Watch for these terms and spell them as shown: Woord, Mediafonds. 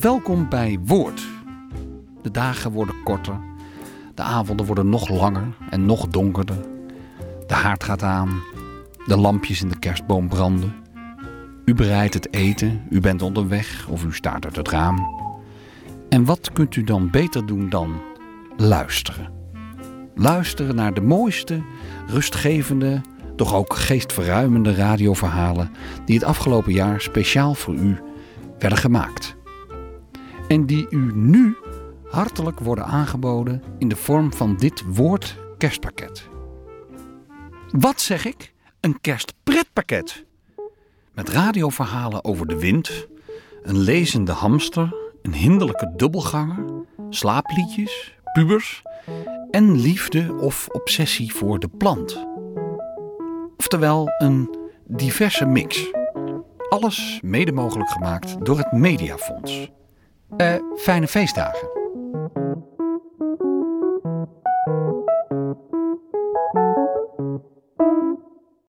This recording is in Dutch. Welkom bij Woord. De dagen worden korter, de avonden worden nog langer en nog donkerder. De haard gaat aan, de lampjes in de kerstboom branden. U bereidt het eten, u bent onderweg of u staat uit het raam. En wat kunt u dan beter doen dan luisteren? Luisteren naar de mooiste, rustgevende, toch ook geestverruimende radioverhalen die het afgelopen jaar speciaal voor u werden gemaakt. En die u nu hartelijk worden aangeboden in de vorm van dit Woord kerstpakket. Wat zeg ik? Een kerstpretpakket. Met radioverhalen over de wind, een lezende hamster, een hinderlijke dubbelganger, slaapliedjes, pubers en liefde of obsessie voor de plant. Oftewel een diverse mix. Alles mede mogelijk gemaakt door het Mediafonds. Fijne feestdagen.